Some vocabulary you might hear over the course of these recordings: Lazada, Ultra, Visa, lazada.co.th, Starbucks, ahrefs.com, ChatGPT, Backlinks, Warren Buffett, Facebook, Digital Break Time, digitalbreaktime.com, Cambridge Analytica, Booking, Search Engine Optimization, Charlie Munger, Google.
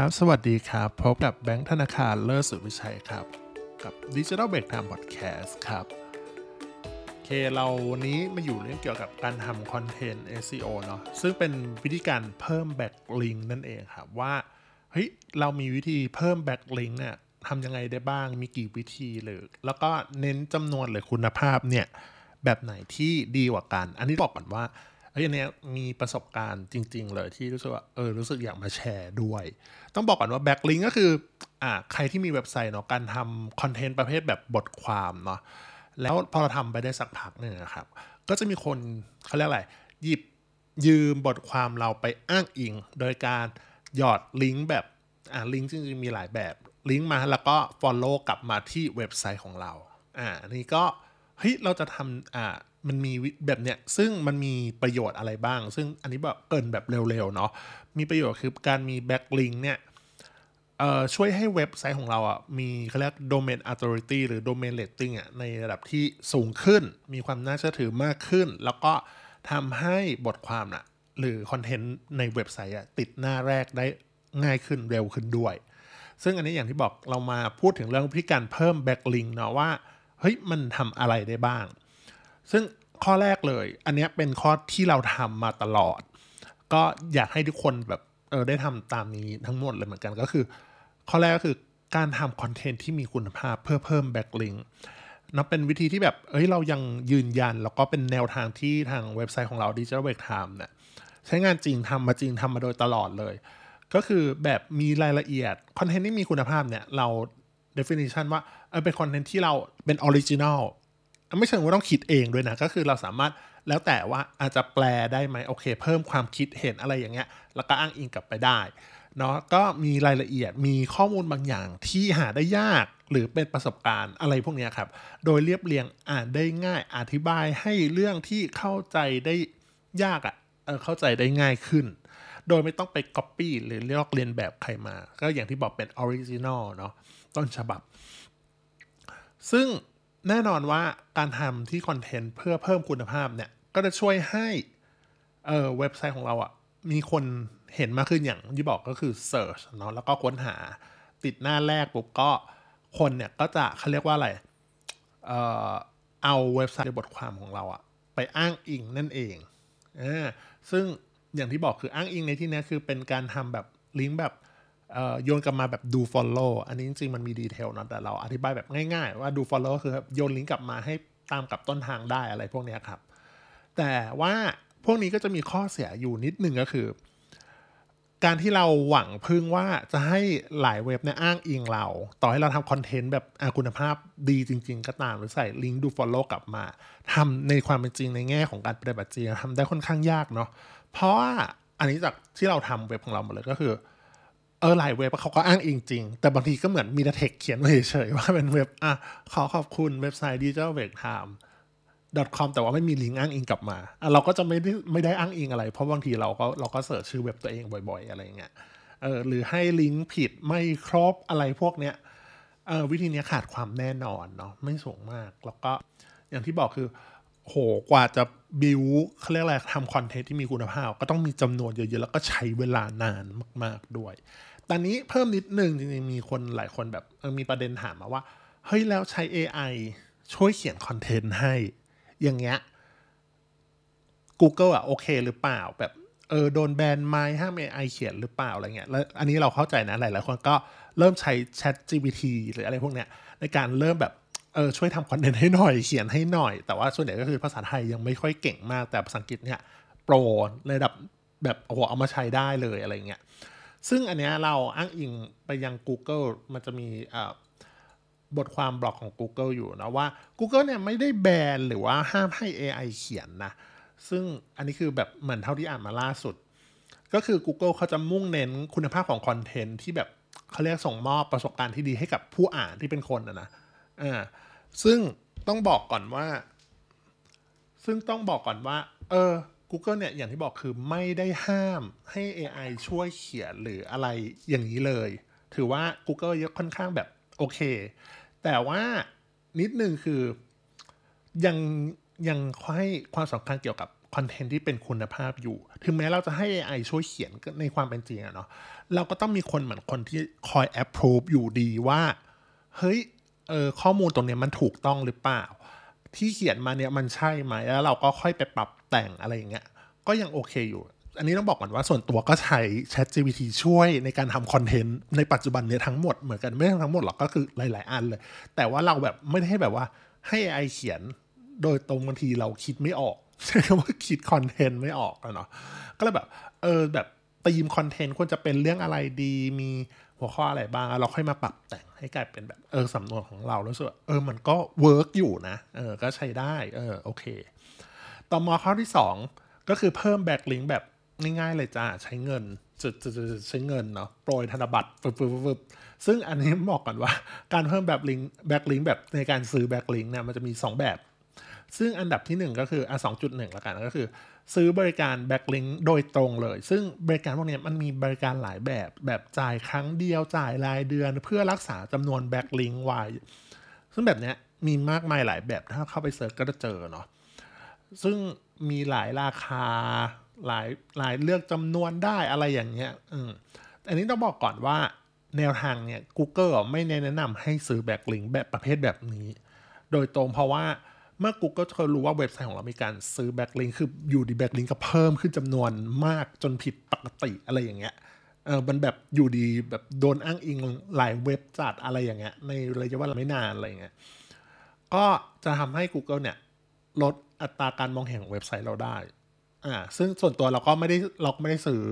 ครับสวัสดีครับพบกับแบงค์ธนาคารเลิศสุวิชัยครับกับ Digital Break Time Podcast ครับโอเคเราวันนี้มาอยู่เรื่องเกี่ยวกับการทำคอนเทนต์ SEO เนาะซึ่งเป็นวิธีการเพิ่มแบ็คลิงก์นั่นเองครับว่าเฮ้ยเรามีวิธีเพิ่มแบ็คลิงก์เนี่ยทำยังไงได้บ้างมีกี่วิธีหรือแล้วก็เน้นจำนวนหรือคุณภาพเนี่ยแบบไหนที่ดีกว่ากันอันนี้บอกก่อนว่าอันนี้มีประสบการณ์จริงๆเลยที่รู้สึกว่ารู้สึกอยากมาแชร์ด้วยต้องบอกก่อนว่าแบ็คลิงก์ก็คือใครที่มีเว็บไซต์เนาะการทำคอนเทนต์ประเภทแบบบทความเนาะแล้วพอเราทำไปได้สักพักนึงนะครับก็จะมีคนเขาเรียกอะไรหยิบยืมบทความเราไปอ้างอิงโดยการหยอดลิงก์แบบลิงก์จริงๆมีหลายแบบลิงก์มาแล้วก็ follow กลับมาที่เว็บไซต์ของเรานี่ก็เฮ้ยเราจะทำมันมีแบบเนี้ยซึ่งมันมีประโยชน์อะไรบ้างซึ่งอันนี้แบบเกินแบบเร็วๆเนาะมีประโยชน์คือการมีแบ็คลิงก์เนี่ยช่วยให้เว็บไซต์ของเราอ่ะมีเขาเรียก domain authority หรือ domain rating อ่ะในระดับที่สูงขึ้นมีความน่าเชื่อถือมากขึ้นแล้วก็ทำให้บทความน่ะหรือคอนเทนต์ในเว็บไซต์อ่ะติดหน้าแรกได้ง่ายขึ้นเร็วขึ้นด้วยซึ่งอันนี้อย่างที่บอกเรามาพูดถึงเรื่องวิธีการเพิ่มแบ็คลิงก์เนาะว่าเฮ้ยมันทำอะไรได้บ้างซึ่งข้อแรกเลยอันนี้เป็นข้อที่เราทำมาตลอดก็อยากให้ทุกคนแบบได้ทำตามนี้ทั้งหมดเลยเหมือนกันก็คือข้อแรกก็คือการทำคอนเทนต์ที่มีคุณภาพเพื่อเพิ่มแบ็คลิงก์นับเป็นวิธีที่แบบเรายังยืนยันแล้วก็เป็นแนวทางที่ทางเว็บไซต์ของเรา Digital Break Time เนี่ยใช้งานจริงทำมาจริงทำมาโดยตลอดเลยก็คือแบบมีรายละเอียดคอนเทนต์ที่มีคุณภาพเนี่ยเรา definition ว่าเป็นคอนเทนต์ที่เราเป็น originalไม่ใช่ว่าต้องคิดเองด้วยนะก็คือเราสามารถแล้วแต่ว่าอาจจะแปลได้ไหมโอเคเพิ่มความคิดเห็นอะไรอย่างเงี้ยแล้วก็อ้างอิงกลับไปได้เนาะก็มีรายละเอียดมีข้อมูลบางอย่างที่หาได้ยากหรือเป็นประสบการณ์อะไรพวกนี้ครับโดยเรียบเรียงอ่านได้ง่ายอธิบายให้เรื่องที่เข้าใจได้ยากเข้าใจได้ง่ายขึ้นโดยไม่ต้องไป copy หรือลอกเลียนแบบใครมาก็อย่างที่บอกเป็น original เนาะต้นฉบับซึ่งแน่นอนว่าการทำที่คอนเทนต์เพื่อเพิ่มคุณภาพเนี่ยก็จะช่วยให้เว็บไซต์ของเราอ่ะมีคนเห็นมากขึ้นอย่างที่บอกก็คือเสิร์ชเนาะแล้วก็ค้นหาติดหน้าแรกปุ๊บก็คนเนี่ยก็จะเขาเรียกว่าอะไรเอาเว็บไซต์บทความของเราอ่ะไปอ้างอิงนั่นเองซึ่งอย่างที่บอกคืออ้างอิงในที่นี้คือเป็นการทำแบบลิงก์แบบโยนกลับมาแบบdo follow อันนี้จริงๆมันมีดีเทลเนาะแต่เราอธิบายแบบง่ายๆว่าdo follow คือโยนลิงก์กลับมาให้ตามกับต้นทางได้อะไรพวกนี้ครับแต่ว่าพวกนี้ก็จะมีข้อเสียอยู่นิดนึงก็คือการที่เราหวังพึ่งว่าจะให้หลายเว็บเนี่ยอ้างอิงเราต่อให้เราทำคอนเทนต์แบบคุณภาพดีจริงๆก็ตามหรือใส่ลิงก์do follow กลับมาทำในความเป็นจริงในแง่ของการปฏิบัติจริงทำได้ค่อนข้างยากเนาะเพราะว่าอันนี้จากที่เราทำเว็บของเราหมดเลยก็คือหลายเว็บเขาก็อ้างอิงจริงแต่บางทีก็เหมือนมีแต่เทคเขียนไว้เฉยๆว่าเป็นเว็บขอขอบคุณเว็บไซต์ digitalbreaktime.com แต่ว่าไม่มีลิงก์อ้างอิงกลับมาเราก็จะไม่ได้อ้างอิงอะไรเพราะบางทีเราก็เสิร์ชชื่อเว็บตัวเองบ่อยๆอะไรอย่างเงี้ยหรือให้ลิงก์ผิดไม่ครบอะไรพวกเนี้ยวิธีนี้ขาดความแน่นอนเนาะไม่สูงมากแล้วก็อย่างที่บอกคือโหกว่าจะบิวเขาเรียกอะไรทำคอนเทนต์ที่มีคุณภาพก็ต้องมีจำนวนเยอะๆแล้วก็ใช้เวลานานมากๆด้วยตอนนี้เพิ่มนิดนึงจริงๆมีคนหลายคนแบบมีประเด็นถามมาว่าเฮ้ยแล้วใช้ AI ช่วยเขียนคอนเทนต์ให้อย่างเงี้ย Google อ่ะโอเคหรือเปล่าแบบโดนแบนไหมห้าม AI เขียนหรือเปล่าอะไรเงี้ยแล้วอันนี้เราเข้าใจนะหลายๆคนก็เริ่มใช้ ChatGPT หรืออะไรพวกเนี้ยในการเริ่มแบบช่วยทำคอนเทนต์ให้หน่อยเขียนให้หน่อยแต่ว่าส่วนใหญ่ก็คือภาษาไทยยังไม่ค่อยเก่งมากแต่ภาษาอังกฤษเนี่ยโปรระดับแบบโอ้โหเอามาใช้ได้เลยอะไรเงี้ยซึ่งอันเนี้ยเราอ้างอิงไปยัง Google มันจะมีบทความบล็อกของ Google อยู่นะว่า Google เนี่ยไม่ได้แบนหรือว่าห้ามให้ AI เขียนนะซึ่งอันนี้คือแบบเหมือนเท่าที่อ่านมาล่าสุดก็คือ Google เขาจะมุ่งเน้นคุณภาพของคอนเทนต์ที่แบบเขาเรียกส่งมอบประสบการณ์ที่ดีให้กับผู้อ่านที่เป็นคนนะซึ่งต้องบอกก่อนว่าGoogle เนี่ยอย่างที่บอกคือไม่ได้ห้ามให้ AI ช่วยเขียนหรืออะไรอย่างนี้เลยถือว่า Google ค่อนข้างแบบโอเคแต่ว่านิดนึงคือยังให้ความสำคัญเกี่ยวกับ คอนเทนต์ที่เป็นคุณภาพอยู่ถึงแม้เราจะให้ AI ช่วยเขียนในความเป็นจริงอะเนาะเราก็ต้องมีคนเหมือนคนที่คอย approve อยู่ดีว่าเฮ้ยข้อมูลตรงนี้มันถูกต้องหรือเปล่าที่เขียนมาเนี่ยมันใช่ไหมแล้วเราก็ค่อยไปปรับแต่งอะไรอย่างเงี้ยก็ยังโอเคอยู่อันนี้ต้องบอกก่อนว่าส่วนตัวก็ใช้ ChatGPT ช่วยในการทำคอนเทนต์ในปัจจุบันเนี่ยทั้งหมดเหมือนกันไม่ทั้งหมดหรอกก็คือหลายๆอันเลยแต่ว่าเราแบบไม่ได้ให้แบบว่าให้ AI เขียนโดยตรงบางทีเราคิดไม่ออกใช่คำว่าคิดคอนเทนต์ไม่ออกเนาะก็เลยแบบแบบธีมคอนเทนต์ควรจะเป็นเรื่องอะไรดีมีหัวข้ออะไรบ้างเราค่อยมาปรับแต่งให้กลายเป็นแบบสำนวนของเราแล้วรู้สึกมันก็เวิร์กอยู่นะก็ใช้ได้โอเคต่อมาข้อที่2ก็คือเพิ่มแบ็คลิงก์แบบง่ายๆเลยจ้าใช้เงินใช้เงินเนาะโปรยธนบัตรปึ๊บซึ่งอันนี้บอกก่อนว่าการเพิ่มแบบลิงก์แบ็คลิงก์แบบในการซื้อแบ็คลิงก์เนี่ยมันจะมี2แบบซึ่งอันดับที่1ก็คือ 2.1 ละกันก็คือซื้อบริการแบ็คลิงก์โดยตรงเลยซึ่งบริการพวกนี้มันมีบริการหลายแบบจ่ายครั้งเดียวจ่ายรายเดือนเพื่อรักษาจำนวนแบ็คลิงก์ไว้ซึ่งแบบเนี้ยมีมากมายหลายแบบถ้าเข้าไปเสิร์ชก็จะเจอเนาะซึ่งมีหลายราคาหลายเลือกจำนวนได้อะไรอย่างเงี้ยอันนี้ต้องบอกก่อนว่าแนวทางเนี่ย Google ไม่แนะนำให้ซื้อแบ็คลิงก์แบบประเภทแบบนี้โดยตรงเพราะว่าเมื่อ Google เคยรู้ว่าเว็บไซต์ของเรามีการซื้อแบ็คลิงก์คืออยู่ดีแบ็คลิงก์ก็เพิ่มขึ้นจำนวนมากจนผิดปกติอะไรอย่างเงี้ยมันแบบอยู่ดีแบบโดนอ้างอิงหลายเว็บจัดอะไรอย่างเงี้ยในระยะเวลาไม่นานอะไรอย่างเงี้ยก็จะทำให้ Google เนี่ยลดอัตราการมองเห็นของเว็บไซต์เราได้ซึ่งส่วนตัวเราก็ไม่ได้ซื้อ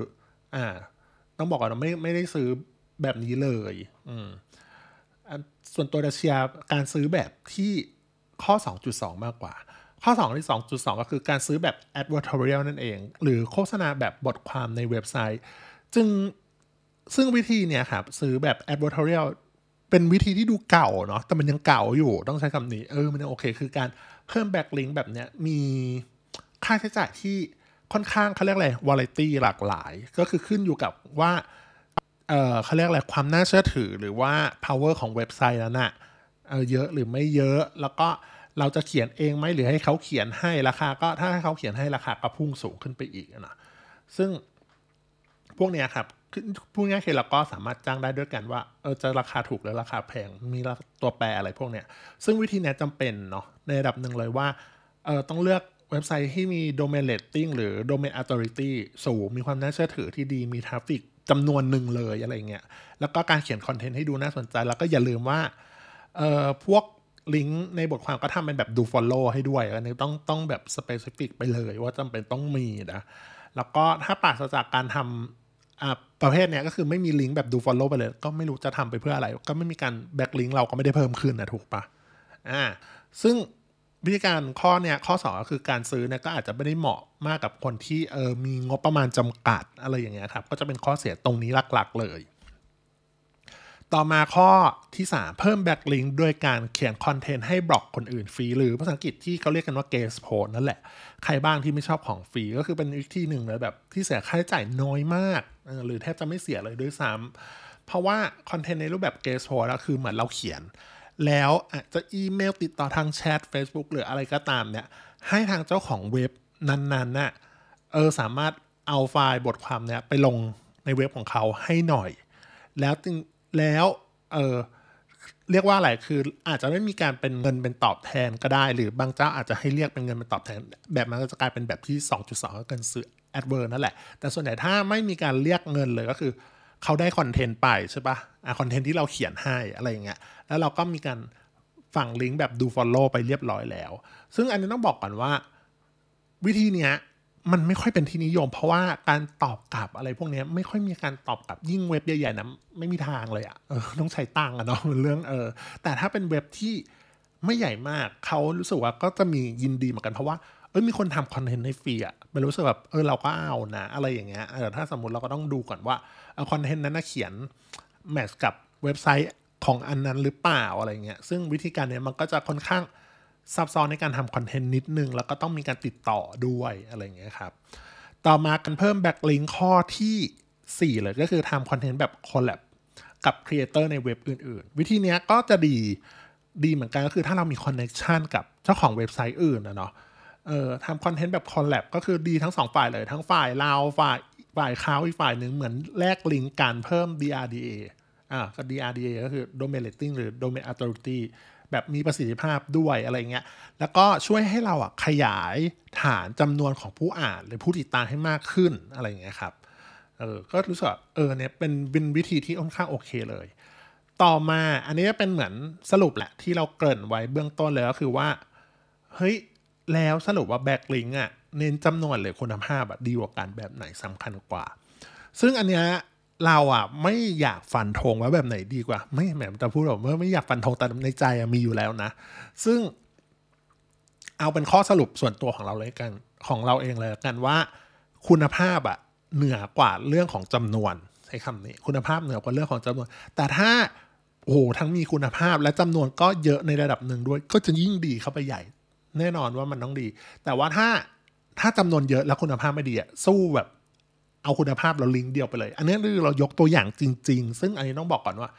ต้องบอกก่อนเราไม่ได้ซื้อแบบนี้เลยส่วนตัวจะเชียร์การซื้อแบบที่ข้อ 2.2 มากกว่าข้อ2ที่ 2.2 ก็คือการซื้อแบบ advertorial นั่นเองหรือโฆษณาแบบบทความในเว็บไซต์ซึ่งวิธีเนี่ยครับซื้อแบบ advertorial เป็นวิธีที่ดูเก่าเนาะแต่มันยังเก่าอยู่ต้องใช้คำนี้มันยังโอเคคือการเพิ่ม backlink แบบเนี้ยมีค่าใช้จ่ายที่ค่อนข้างเขาเรียกอะไร variety หลากหลายก็คือขึ้นอยู่กับว่าเขาเรียกอะไรความน่าเชื่อถือหรือว่า power ของเว็บไซต์นั้นน่ะเยอะหรือไม่เยอะแล้วก็เราจะเขียนเองไหมหรือให้เขาเขียนให้ราคาก็ถ้าให้เขาเขียนให้ราคาก็พุ่งสูงขึ้นไปอีกนะซึ่งพวกเนี้ยครับพวกนี้คือเราก็สามารถจ้างได้ด้วยกันว่าจะราคาถูกหรือราคาแพงมีตัวแปรอะไรพวกเนี้ยซึ่งวิธีนี้จำเป็นเนาะในระดับหนึ่งเลยว่าต้องเลือกเว็บไซต์ที่มี domain rating หรือ domain authority สูงมีความน่าเชื่อถือที่ดีมีทราฟฟิกจำนวนหนึ่งเลยอะไรเงี้ยแล้วก็การเขียนคอนเทนต์ให้ดูน่าสนใจแล้วก็อย่าลืมว่าพวกลิงก์ในบทความก็ทำเป็นแบบดู follow ให้ด้วยอันนี้ต้องแบบ specific ไปเลยว่าจำเป็นต้องมีนะแล้วก็ถ้าปราศจากการทำประเภทเนี้ยก็คือไม่มีลิงก์แบบดู follow ไปเลยก็ไม่รู้จะทำไปเพื่ออะไรก็ไม่มีการ back link เราก็ไม่ได้เพิ่มขึ้นนะถูกปะซึ่งวิธีการข้อเนี่ยข้อ2ก็คือการซื้อเนี่ยก็อาจจะไม่ได้เหมาะมากกับคนที่มีงบประมาณจำกัดอะไรอย่างเงี้ยครับก็จะเป็นข้อเสียตรงนี้หลักๆเลยต่อมาข้อที่3เพิ่มแบ็คลิงก์ด้วยการเขียนคอนเทนต์ให้บล็อกคนอื่นฟรีหรือภาษาอังกฤษที่เขาเรียกกันว่า guest post นั่นแหละใครบ้างที่ไม่ชอบของฟรีก็คือเป็นอีกที่หนึ่งเลยแบบที่เสียค่าใช้จ่ายน้อยมากหรือแทบจะไม่เสียเลยด้วยซ้ำเพราะว่าคอนเทนต์ในรูปแบบ guest post ก็คือเหมือนเราเขียนแล้วอาจจะอีเมลติดต่อทางแชท Facebook หรืออะไรก็ตามเนี่ยให้ทางเจ้าของเว็บนั้นๆน่ะสามารถเอาไฟล์บทความเนี่ยไปลงในเว็บของเขาให้หน่อยแล้วเรียกว่าอะไรคืออาจจะไม่มีการเป็นเงินเป็นตอบแทนก็ได้หรือบางเจ้าอาจจะให้เรียกเป็นเงินเป็นตอบแทนแบบมันก็จะกลายเป็นแบบที่ 2.2 ก็คือซื้อแอดเวอร์นั่นแหละแต่ส่วนใหญ่ถ้าไม่มีการเรียกเงินเลยก็คือเขาได้คอนเทนต์ไปใช่ปะคอนเทนต์ที่เราเขียนให้อะไรอย่างเงี้ยแล้วเราก็มีการฝังลิงก์แบบดู follow ไปเรียบร้อยแล้วซึ่งอันนี้ต้องบอกก่อนว่าวิธีเนี้ยมันไม่ค่อยเป็นที่นิยมเพราะว่าการตอบกลับอะไรพวกนี้ไม่ค่อยมีการตอบกลับยิ่งเว็บใหญ่ๆนะไม่มีทางเลยอ่ะต้องใช้ตังค์อ่ะเนาะเรื่องแต่ถ้าเป็นเว็บที่ไม่ใหญ่มากเขารู้สึกว่าก็จะมียินดีเหมือนกันเพราะว่ามีคนทำคอนเทนต์ให้ฟรีอ่ะไม่รู้สึกแบบเราก็เอานะอะไรอย่างเงี้ยถ้าสมมุติเราก็ต้องดูก่อนว่าคอนเทนต์นั้นเขียนแมทช์กับเว็บไซต์ของอันนั้นหรือเปล่าอะไรเงี้ยซึ่งวิธีการเนี้ยมันก็จะค่อนข้างซับซ้อนในการทำคอนเทนต์นิดนึงแล้วก็ต้องมีการติดต่อด้วยอะไรอย่างเงี้ยครับต่อมากันเพิ่มแบ็คลิงก์ข้อที่4เลยก็คือทำคอนเทนต์แบบคอลแลบกับครีเอเตอร์ในเว็บอื่นๆวิธีเนี้ยก็จะดีเหมือนกันก็คือถ้าเรามีคอนเนคชั่นกับเจ้าของเว็บไซต์อื่นนะเนาะ ทำคอนเทนต์แบบคอลแลบก็คือดีทั้ง2ฝ่ายเลยทั้งฝ่ายเราฝ่ายเขาอีกฝ่ายนึงเหมือนแลกลิงก์การเพิ่ม DRDA ก็ DRDA ก็คือ Domain Rating หรือ Domain Authority แบบมีประสิทธิภาพด้วยอะไรเงี้ยแล้วก็ช่วยให้เราขยายฐานจำนวนของผู้อ่านหรือผู้ติดตามให้มากขึ้นอะไรเงี้ยครับก็รู้สึกเนี่ยเป็นวิธีที่ค่อนข้างโอเคเลยต่อมาอันนี้เป็นเหมือนสรุปแหละที่เราเกริ่นไว้เบื้องต้นเลยก็คือว่าเฮ้ยแล้วสรุปว่าแบ็คลิงก์เน้นจำนวนหรือคุณภาพดีกว่ากันแบบไหนสำคัญกว่าซึ่งอันเนี้ยเราไม่อยากฟันธงว่าแบบไหนดีกว่าไม่แหมแต่พูดแบบว่าไม่อยากฟันธงแต่ในใจมีอยู่แล้วนะซึ่งเอาเป็นข้อสรุปส่วนตัวของเราเลยกันของเราเองเลยกันว่าคุณภาพเหนือกว่าเรื่องของจำนวนใช้คำนี้คุณภาพเหนือกว่าเรื่องของจำนวนแต่ถ้าโอ้โหทั้งมีคุณภาพและจำนวนก็เยอะในระดับหนึ่งด้วยก็จะยิ่งดีเข้าไปใหญ่แน่นอนว่ามันต้องดีแต่ว่าถ้าจำนวนเยอะแล้วคุณภาพไม่ดีสู้แบบเอาคุณภาพเราลิงก์เดียวไปเลยอันนี้คือเรายกตัวอย่างจริงๆซึ่งอันนี้ต้องบอกก่อนว่า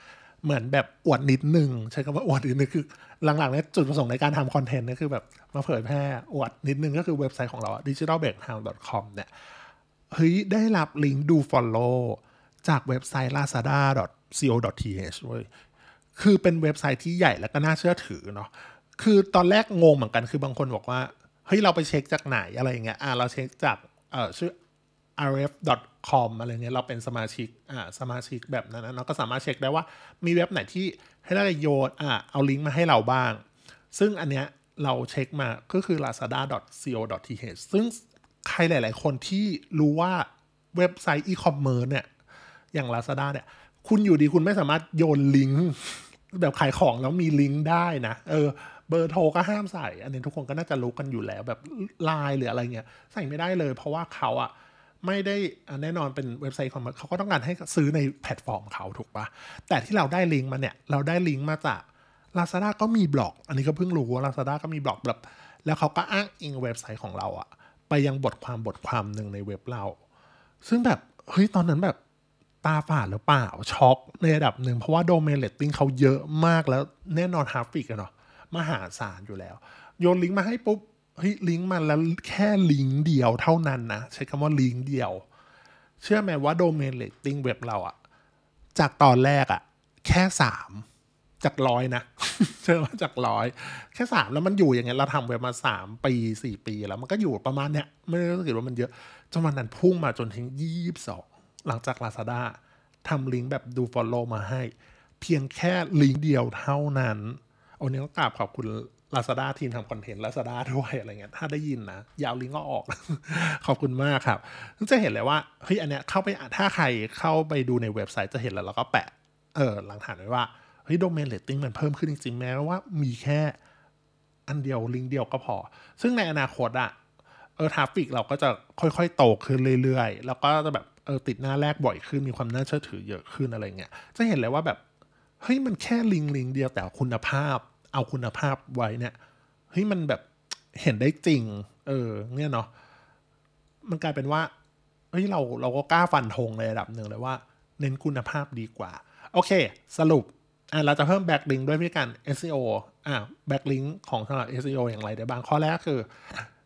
เหมือนแบบอวดนิดนึงใช้คำว่าอวดนิดนึงคือหลังๆเนี่ยจุดประสงค์ในการทำคอนเทนต์นี่คือแบบมาเผยแพร่อวดนิดนึงก็คือเว็บไซต์ของเรา digitalbreaktime.com เนี่ยเฮ้ยได้รับลิงก์ดู follow จากเว็บไซต์ lazada.co.th เว้ยคือเป็นเว็บไซต์ที่ใหญ่และก็น่าเชื่อถือเนาะคือตอนแรกงงเหมือนกันคือบางคนบอกว่าเฮ้ยเราไปเช็คจากไหนอะไรอย่างเงี้ยเราเช็คจากชื่อ ahrefs.com อะไรเงี้ยเราเป็นสมาชิกแบบนั้นนะเราก็สามารถเช็คได้ว่ามีเว็บไหนที่ให้ได้โยนเอาลิงก์มาให้เราบ้างซึ่งอันเนี้ยเราเช็คมาก็คือ lazada.co.th ซึ่งใครหลายๆคนที่รู้ว่าเว็บไซต์อีคอมเมิร์ซเนี่ยอย่าง Lazada เนี่ยคุณอยู่ดีคุณไม่สามารถโยนลิงก์แบบขายของแล้วมีลิงก์ได้นะเบอร์โทรก็ห้ามใส่อันนี้ทุกคนก็น่าจะรู้กันอยู่แล้วแบบ LINE หรืออะไรเงี้ยใส่ไม่ได้เลยเพราะว่าเขาไม่ได้แน่นอนเป็นเว็บไซต์อีคอมเมิร์ซเขาก็ต้องการให้ซื้อในแพลตฟอร์มเขาถูกปะแต่ที่เราได้ลิงก์มาเนี่ยเราได้ลิงก์มาจาก Lazada ก็มีบล็อกอันนี้ก็เพิ่งรู้ว่า Lazada ก็มีบล็อกแบบแล้วเขาก็อ้างอิงเว็บไซต์ของเราไปยังบทความหนึ่งในเว็บเราซึ่งแบบเฮ้ยตอนนั้นแบบตาฝาดหรือเปล่าช็อกในระดับหนึ่งเพราะว่าโดเมนเรตติ้งเขาเยอะมากแล้วแน่นอนทราฟฟิกเนาะมหาศาลอยู่แล้วโยนลิงก์มาให้ปุ๊บเฮ้ยลิงก์มาแล้วแค่ลิงก์เดียวเท่านั้นนะใช้คำว่าลิงก์เดียวเชื่อไหมว่าโดเมนเรตติ้งเว็บเราจากตอนแรกแค่3จาก100นะเชื่อว่าจาก100แค่3แล้วมันอยู่อย่างเงี้ยเราทำเว็บมา3ปี4ปีแล้วมันก็อยู่ประมาณเนี้ยไม่ได้รู้สึกว่ามันเยอะจนวันนั้นพุ่งมาจนถึง22หลังจาก Lazada ทำลิงก์แบบดู follow มาให้เพียงแค่ลิงก์เดียวเท่านั้นโอ้นี่ก็กราบขอบคุณ Lazada ทีมทำคอนเทนต์ Lazada ด้วยอะไรเงี้ยถ้าได้ยินนะยาวลิงก์ก็ออก ขอบคุณมากครับจะเห็นเลยว่าเฮ้ยอันเนี้ยเข้าไปถ้าใครเข้าไปดูในเว็บไซต์จะเห็นแล้วเราก็แปะหลังฐานไว้ว่าเฮ้ย domain rating มันเพิ่มขึ้นจริงๆแม้ว่ามีแค่อันเดียวลิงก์เดียวก็พอซึ่งในอนาคตทราฟฟิกเราก็จะค่อยๆโตขึ้นเรื่อยๆแล้วก็จะแบบติดหน้าแรกบ่อยขึ้นมีความน่าเชื่อถือเยอะขึ้นอะไรเงี้ยจะเห็นเลยว่าแบบเฮ้ยมันแค่ลิงก์เดียวแต่คุณภาพเอาคุณภาพไว้เนี่ยเฮ้ยมันแบบเห็นได้จริงเนี่ยเนาะมันกลายเป็นว่าเฮ้ยเราก็กล้าฟันธงในระดับนึงเลยว่าเน้นคุณภาพดีกว่าโอเคสรุปเราจะเพิ่มแบ็คลิงก์ด้วยวิธีการ SEO แบ็คลิงก์ของสำหรับ SEO อย่างไรได้บ้างข้อแรกคือ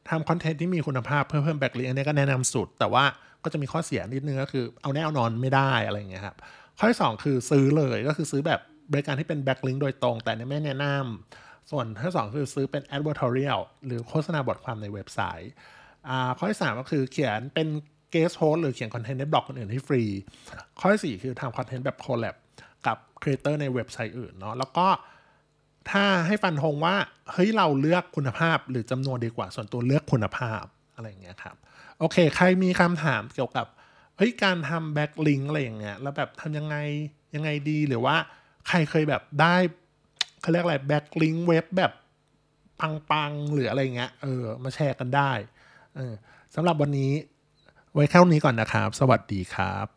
ทำคอนเทนต์ที่มีคุณภาพเพื่อเพิ่มแบ็คลิงก์อันนี้ก็แนะนำสุดแต่ว่าก็จะมีข้อเสียนิดนึงก็คือเอาแน่เอานอนไม่ได้อะไรอย่างเงี้ยครับข้อที่2คือซื้อเลยก็คือซื้อแบบบริการที่เป็นแบ็คลิงก์โดยตรงแต่ไม่แนะนำส่วนข้อ2คือซื้อเป็น advertorial หรือโฆษณาบทความในเว็บไซต์ข้อที่3ก็คือเขียนเป็นguest host หรือเขียนคอนเทนต์ในบล็อกอื่นให้ฟรีข้อที่4คือทำคอนเทนต์แบบ collabกับครีเอเตอร์ในเว็บไซต์อื่นเนาะแล้วก็ถ้าให้ฟันธงว่าเฮ้ยเราเลือกคุณภาพหรือจำนวนดีกว่าส่วนตัวเลือกคุณภาพอะไรอย่างเงี้ยครับโอเคใครมีคำถามเกี่ยวกับเฮ้ยการทำแบ็คลิงก์อะไรอย่างเงี้ยแล้วแบบทำยังไงดีหรือว่าใครเคยแบบได้เขาเรียกอะไรแบ็คลิงก์เว็บแบบปังๆหรืออะไรเงี้ยมาแชร์กันได้สำหรับวันนี้ไว้แค่นี้ก่อนนะครับสวัสดีครับ